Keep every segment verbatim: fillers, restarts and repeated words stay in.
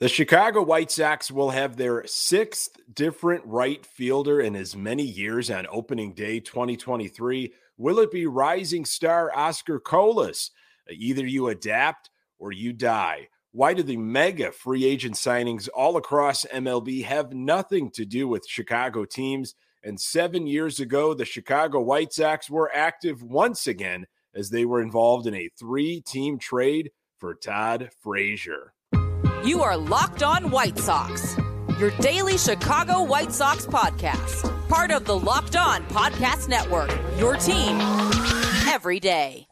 The Chicago White Sox will have their sixth different right fielder in as many years on opening day twenty twenty-three. Will it be rising star Oscar Colas? Either you adapt or you die. Why do the mega free agent signings all across M L B have nothing to do with Chicago teams? And seven years ago, the Chicago White Sox were active once again as they were involved in a three-team trade for Todd Frazier. You are Locked On White Sox, your daily Chicago White Sox podcast. Part of the Locked On Podcast Network, your team every day.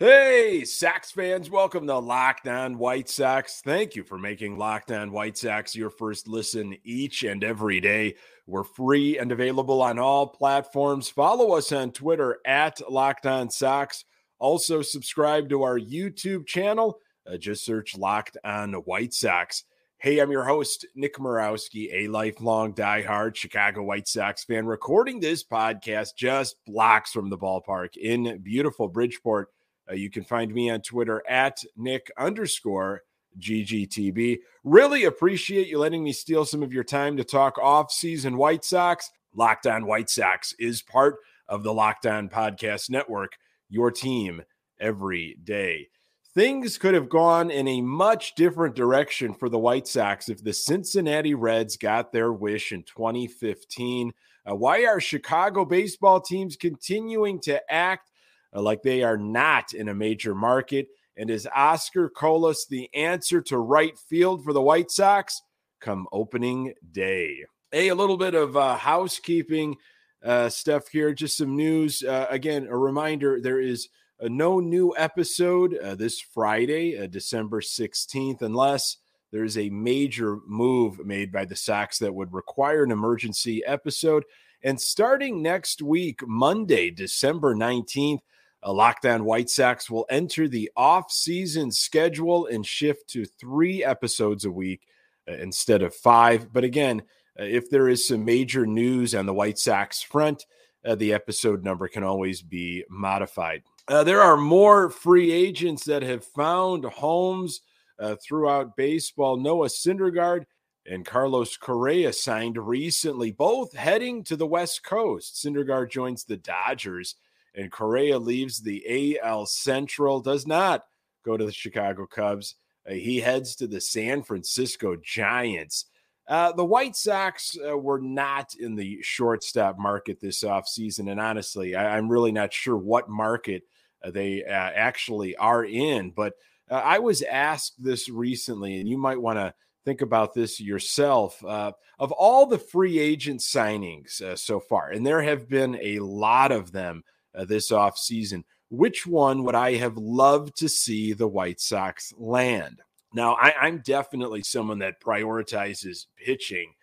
Hey, Sox fans, welcome to Locked On White Sox. Thank you for making Locked On White Sox your first listen each and every day. We're free and available on all platforms. Follow us on Twitter at Locked On Sox. Also, subscribe to our YouTube channel. Uh, just search Locked On White Sox. Hey, I'm your host, Nick Murawski, a lifelong diehard Chicago White Sox fan, recording this podcast just blocks from the ballpark in beautiful Bridgeport. Uh, you can find me on Twitter at Nick underscore G G T B. Really appreciate you letting me steal some of your time to talk off-season White Sox. Locked On White Sox is part of the Locked On Podcast Network, your team every day. Things could have gone in a much different direction for the White Sox if the Cincinnati Reds got their wish in twenty fifteen. Uh, why are Chicago baseball teams continuing to act like they are not in a major market? And is Oscar Colas the answer to right field for the White Sox come opening day? Hey, a little bit of uh, housekeeping uh, stuff here, just some news. Uh, again, a reminder, there is uh, no new episode uh, this Friday, uh, December sixteenth, unless there is a major move made by the Sox that would require an emergency episode. And starting next week, Monday, December nineteenth, a Locked On White Sox will enter the off-season schedule and shift to three episodes a week instead of five. But again, if there is some major news on the White Sox front, uh, the episode number can always be modified. Uh, there are more free agents that have found homes uh, throughout baseball. Noah Syndergaard and Carlos Correa signed recently, both heading to the West Coast. Syndergaard joins the Dodgers, and Correa leaves the A L Central, does not go to the Chicago Cubs. Uh, he heads to the San Francisco Giants. Uh, the White Sox uh, were not in the shortstop market this offseason, and honestly, I, I'm really not sure what market uh, they uh, actually are in. But uh, I was asked this recently, and you might want to think about this yourself. Uh, of all the free agent signings uh, so far, and there have been a lot of them, Uh, this offseason, which one would I have loved to see the White Sox land? Now, I, I'm definitely someone that prioritizes pitching,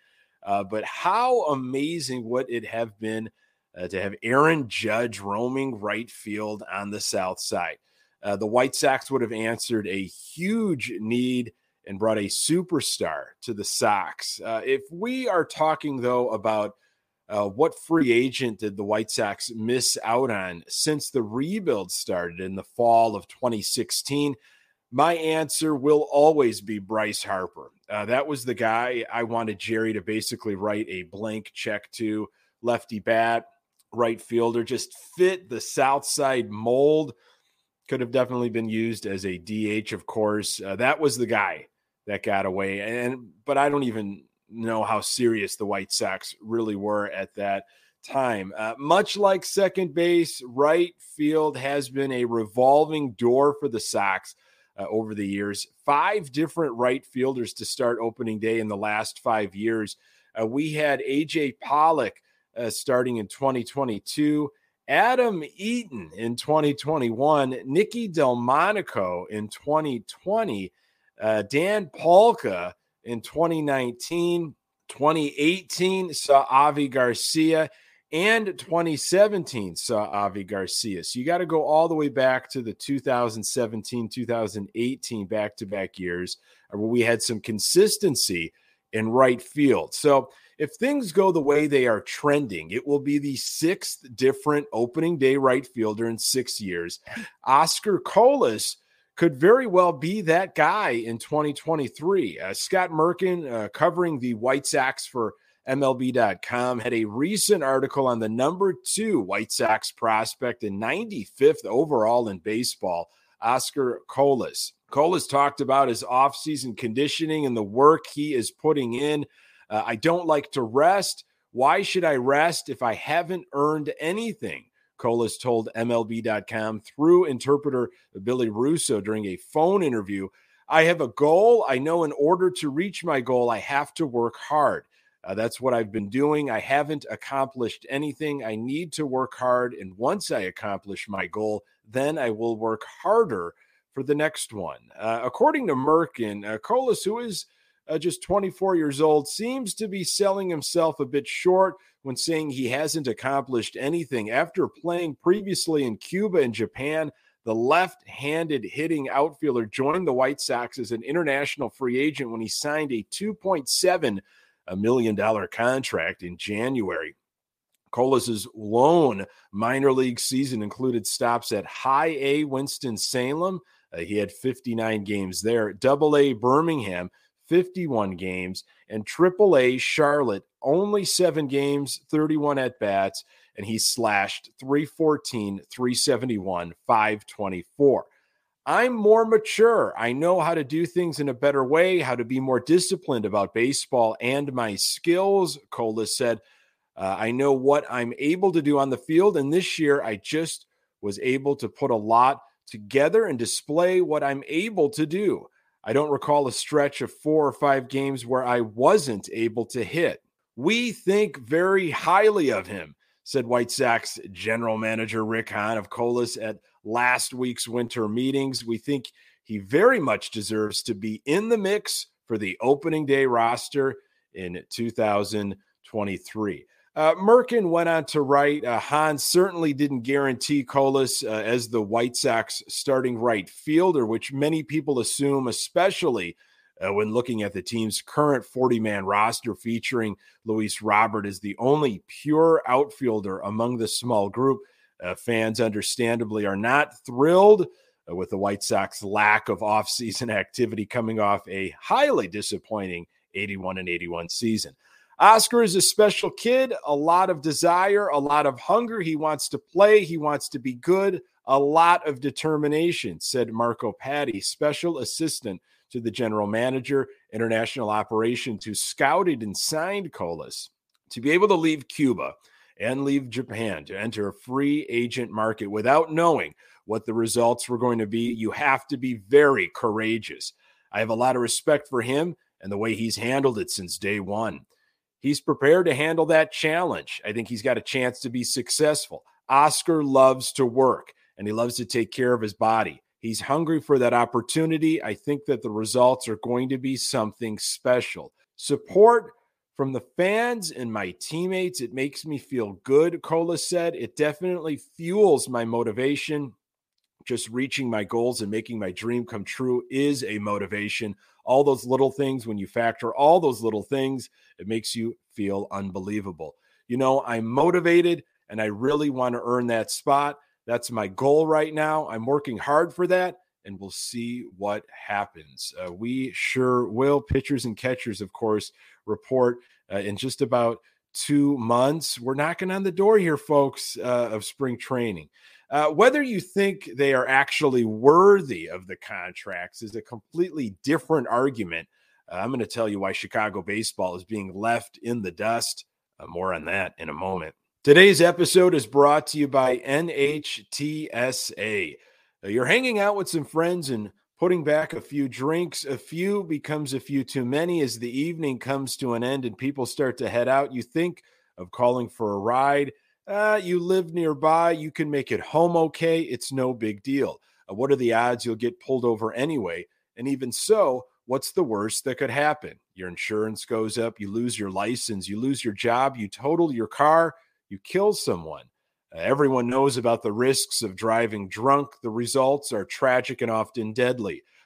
uh, but how amazing would it have been uh, to have Aaron Judge roaming right field on the south side? Uh, the White Sox would have answered a huge need and brought a superstar to the Sox. Uh, if we are talking, though, about Uh, what free agent did the White Sox miss out on since the rebuild started in the fall of twenty sixteen? My answer will always be Bryce Harper. Uh, that was the guy I wanted Jerry to basically write a blank check to. Lefty bat, right fielder, just fit the south side mold. Could have definitely been used as a D H, of course. Uh, that was the guy that got away. And but I don't even know how serious the White Sox really were at that time. Uh, much like second base, right field has been a revolving door for the Sox uh, over the years. Five different right fielders to start opening day in the last five years. Uh, we had A J. Pollock uh, starting in twenty twenty-two, Adam Eaton in twenty twenty-one, Nikki Delmonico in twenty twenty, uh, Dan Polka in twenty nineteen, twenty eighteen saw Avi Garcia, and twenty seventeen saw Avi Garcia. So you got to go all the way back to the two thousand seventeen, two thousand eighteen back-to-back years where we had some consistency in right field. So If things go the way they are trending, it will be the sixth different opening day right fielder in six years. Oscar Colas could very well be that guy in twenty twenty-three. Uh, Scott Merkin, uh, covering the White Sox for M L B dot com, had a recent article on the number two White Sox prospect and ninety-fifth overall in baseball, Oscar Colas. Colas talked about his offseason conditioning and the work he is putting in. Uh, I don't like to rest. Why should I rest if I haven't earned anything? Colas told M L B dot com through interpreter Billy Russo during a phone interview. I have a goal. I know in order to reach my goal, I have to work hard. Uh, that's what I've been doing. I haven't accomplished anything. I need to work hard. And once I accomplish my goal, then I will work harder for the next one. Uh, according to Merkin, uh, Colas, who is uh, just twenty-four years old, seems to be selling himself a bit short when saying he hasn't accomplished anything. After playing previously in Cuba and Japan, the left-handed hitting outfielder joined the White Sox as an international free agent when he signed a two point seven million dollar contract in January. Colas's lone minor league season included stops at High A Winston-Salem. Uh, he had fifty-nine games there. Double A Birmingham, fifty-one games, and Triple A Charlotte, only seven games, thirty-one at-bats, and he slashed three fourteen, three seventy-one, five twenty-four. I'm more mature. I know how to do things in a better way, how to be more disciplined about baseball and my skills, Colas said. Uh, I know what I'm able to do on the field, and this year I just was able to put a lot together and display what I'm able to do. I don't recall a stretch of four or five games where I wasn't able to hit. We think very highly of him, said White Sox general manager Rick Hahn of Colas at last week's winter meetings. We think he very much deserves to be in the mix for the opening day roster in two thousand twenty-three. Uh, Merkin went on to write, uh, Hahn certainly didn't guarantee Colas uh, as the White Sox starting right fielder, which many people assume, especially uh, when looking at the team's current forty-man roster featuring Luis Robert as the only pure outfielder among the small group. Uh, fans, understandably, are not thrilled uh, with the White Sox lack of offseason activity coming off a highly disappointing eighty-one and eighty-one season. Oscar is a special kid, a lot of desire, a lot of hunger. He wants to play. He wants to be good. A lot of determination, said Marco Patti, special assistant to the general manager, international operations, who scouted and signed Colas. To be able to leave Cuba and leave Japan to enter a free agent market without knowing what the results were going to be, you have to be very courageous. I have a lot of respect for him and the way he's handled it since day one. He's prepared to handle that challenge. I think he's got a chance to be successful. Oscar loves to work, and he loves to take care of his body. He's hungry for that opportunity. I think that the results are going to be something special. Support from the fans and my teammates, it makes me feel good, Colas said. It definitely fuels my motivation. Just reaching my goals and making my dream come true is a motivation. All those little things, when you factor all those little things, it makes you feel unbelievable. You know, I'm motivated and I really want to earn that spot. That's my goal right now. I'm working hard for that, and we'll see what happens. Uh, we sure will. Pitchers and catchers, of course, report uh, in just about two months. We're knocking on the door here, folks, uh, of spring training. Uh, whether you think they are actually worthy of the contracts is a completely different argument. Uh, I'm going to tell you why Chicago baseball is being left in the dust. Uh, more on that in a moment. Today's episode is brought to you by N H T S A. Uh, you're hanging out with some friends and putting back a few drinks. A few becomes a few too many as the evening comes to an end and people start to head out. You think of calling for a ride. Uh, you live nearby, you can make it home okay. It's no big deal. Uh, what are the odds you'll get pulled over anyway? And even so, what's the worst that could happen? Your insurance goes up, you lose your license, you lose your job, you total your car, you kill someone. Uh, everyone knows about the risks of driving drunk. The results are tragic and often deadly.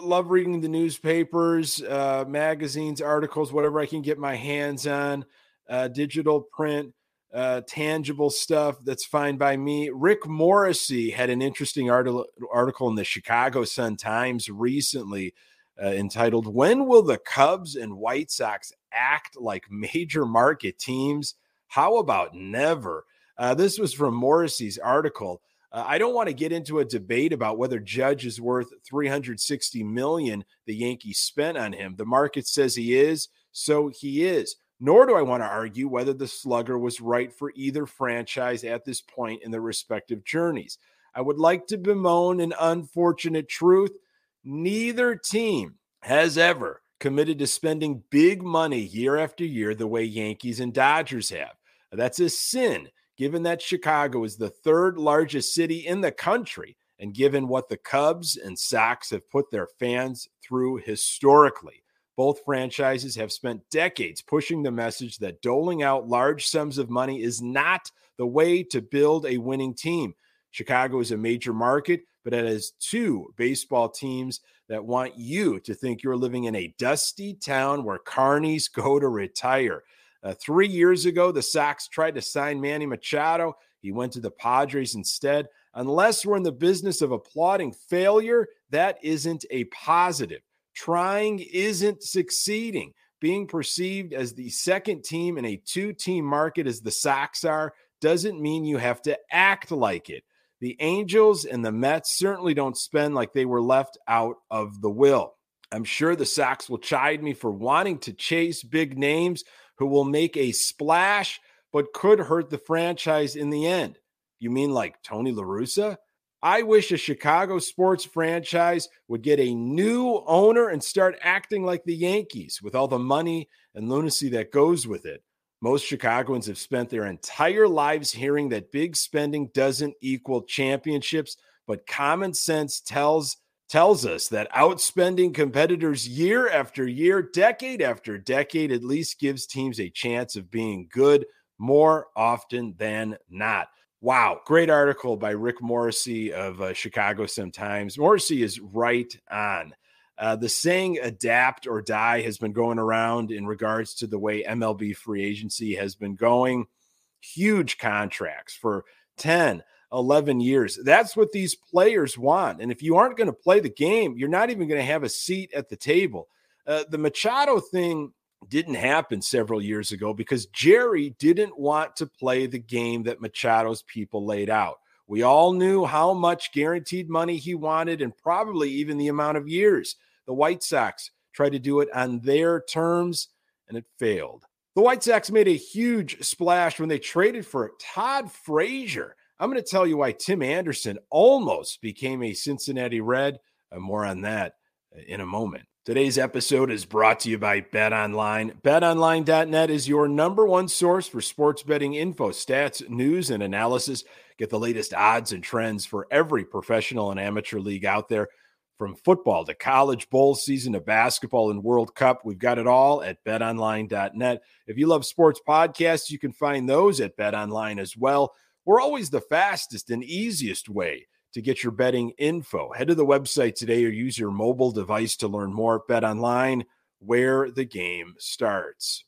love reading the newspapers, uh, magazines, articles, whatever I can get my hands on, uh, digital print, uh, tangible stuff. That's fine by me. Rick Morrissey had an interesting art- article in the Chicago Sun-Times recently uh, entitled, "When Will the Cubs and White Sox Act Like Major Market Teams? How About Never?" Uh, this was from Morrissey's article. Uh, I don't want to get into a debate about whether Judge is worth three hundred sixty million dollars the Yankees spent on him. The market says he is, so he is. Nor do I want to argue whether the slugger was right for either franchise at this point in their respective journeys. I would like to bemoan an unfortunate truth. Neither team has ever committed to spending big money year after year the way Yankees and Dodgers have. That's a sin, given that Chicago is the third largest city in the country and given what the Cubs and Sox have put their fans through historically. Both franchises have spent decades pushing the message that doling out large sums of money is not the way to build a winning team. Chicago is a major market, but it has two baseball teams that want you to think you're living in a dusty town where carnies go to retire. Uh, three years ago, the Sox tried to sign Manny Machado. He went to the Padres instead. Unless we're in the business of applauding failure, that isn't a positive. Trying isn't succeeding. Being perceived as the second team in a two-team market as the Sox are doesn't mean you have to act like it. The Angels and the Mets certainly don't spend like they were left out of the will. I'm sure the Sox will chide me for wanting to chase big names who will make a splash, but could hurt the franchise in the end. You mean like Tony La Russa? I wish a Chicago sports franchise would get a new owner and start acting like the Yankees with all the money and lunacy that goes with it. Most Chicagoans have spent their entire lives hearing that big spending doesn't equal championships, but common sense tells tells us that outspending competitors year after year, decade after decade, at least gives teams a chance of being good more often than not. Wow. Great article by Rick Morrissey of uh, Chicago Sun-Times. Morrissey is right on. Uh, the saying "adapt or die" has been going around in regards to the way M L B free agency has been going. Huge contracts for ten, eleven years. That's what these players want. And if you aren't going to play the game, you're not even going to have a seat at the table. Uh, the Machado thing didn't happen several years ago because Jerry didn't want to play the game that Machado's people laid out. We all knew how much guaranteed money he wanted and probably even the amount of years. The White Sox tried to do it on their terms, and it failed. The White Sox made a huge splash when they traded for Todd Frazier. I'm going to tell you why Tim Anderson almost became a Cincinnati Red. More on that in a moment. Today's episode is brought to you by BetOnline. BetOnline dot net is your number one source for sports betting info, stats, news, and analysis. Get the latest odds and trends for every professional and amateur league out there. From football to college bowl season to basketball and World Cup, we've got it all at BetOnline dot net. If you love sports podcasts, you can find those at BetOnline as well. We're always the fastest and easiest way to get your betting info. Head to the website today or use your mobile device to learn more. BetOnline, where the game starts.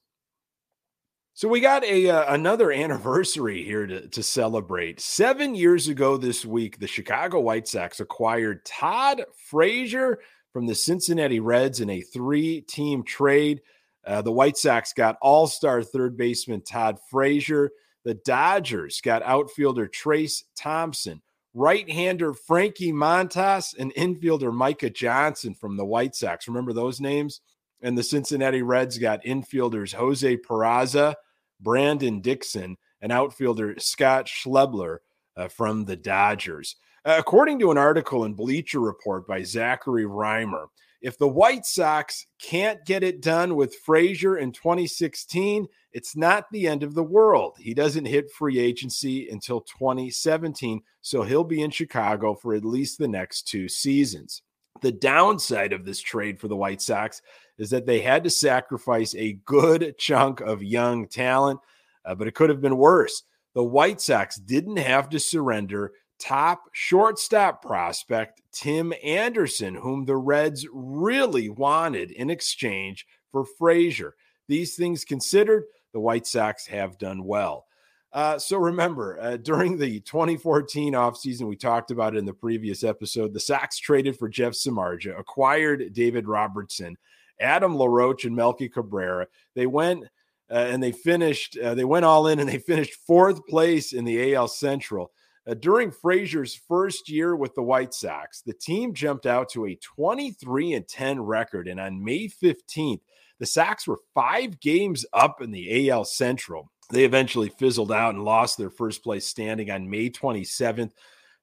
So we got a uh, another anniversary here to, to celebrate. Seven years ago this week, the Chicago White Sox acquired Todd Frazier from the Cincinnati Reds in a three-team trade. Uh, the White Sox got all-star third baseman Todd Frazier. The Dodgers got outfielder Trace Thompson, right-hander Frankie Montas, and infielder Micah Johnson from the White Sox. Remember those names? And the Cincinnati Reds got infielders Jose Peraza, Brandon Dixon, and outfielder Scott Schlepler uh, from the Dodgers. Uh, according to an article in Bleacher Report by Zachary Reimer, If the White Sox can't get it done with Frazier in twenty sixteen, it's not the end of the world. He doesn't hit free agency until twenty seventeen, so he'll be in Chicago for at least the next two seasons. The downside of this trade for the White Sox is that they had to sacrifice a good chunk of young talent, uh, but it could have been worse. The White Sox didn't have to surrender top shortstop prospect Tim Anderson, whom the Reds really wanted in exchange for Frazier. These things considered, the White Sox have done well. Uh, so remember, uh, during the twenty fourteen offseason, we talked about it in the previous episode, the Sox traded for Jeff Samardzija, acquired David Robertson, Adam LaRoche, and Melky Cabrera. They went uh, and they finished, uh, they went all in and they finished fourth place in the A L Central. Uh, during Frazier's first year with the White Sox, the team jumped out to a twenty-three and ten record. And on May fifteenth, the Sox were five games up in the A L Central. They eventually fizzled out and lost their first place standing on May twenty-seventh.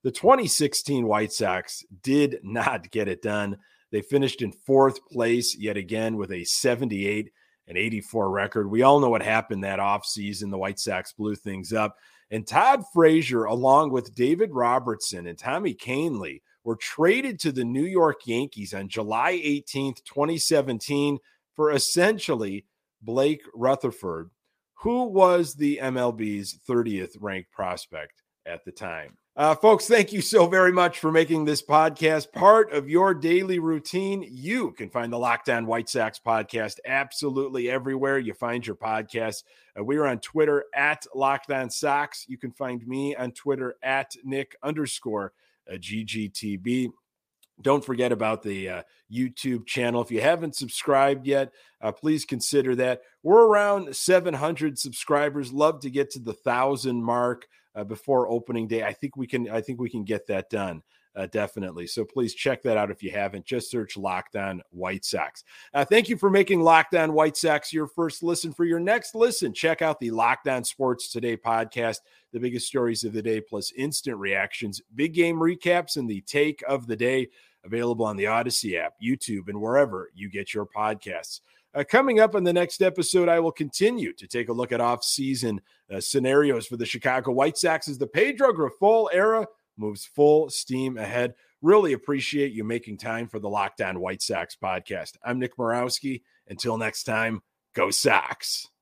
The twenty sixteen White Sox did not get it done. They finished in fourth place yet again with a seventy-eight and eighty-four record. We all know what happened that offseason. The White Sox blew things up. And Todd Frazier, along with David Robertson and Tommy Kahnle, were traded to the New York Yankees on July eighteenth, twenty seventeen, for essentially Blake Rutherford, who was the M L B's thirtieth ranked prospect at the time. Uh, folks, thank you so very much for making this podcast part of your daily routine. You can find the Locked On White Sox podcast absolutely everywhere you find your podcasts. Uh, we are on Twitter at Locked On Sox. You can find me on Twitter at Nick underscore G G T B. Don't forget about the uh, YouTube channel. If you haven't subscribed yet, uh, please consider that. We're around seven hundred subscribers. Love to get to the thousand mark uh, before opening day. I think we can. I think we can get that done uh, definitely. So please check that out if you haven't. Just search Locked On White Sox. Uh, thank you for making Locked On White Sox your first listen. For your next listen, check out the Locked On Sports Today podcast. The biggest stories of the day, plus instant reactions, big game recaps, and the take of the day, available on the Odyssey app, YouTube, and wherever you get your podcasts. Uh, coming up in the next episode, I will continue to take a look at off-season uh, scenarios for the Chicago White Sox as the Pedro Grifol era moves full steam ahead. Really appreciate you making time for the Locked On White Sox podcast. I'm Nick Murawski. Until next time, go Sox!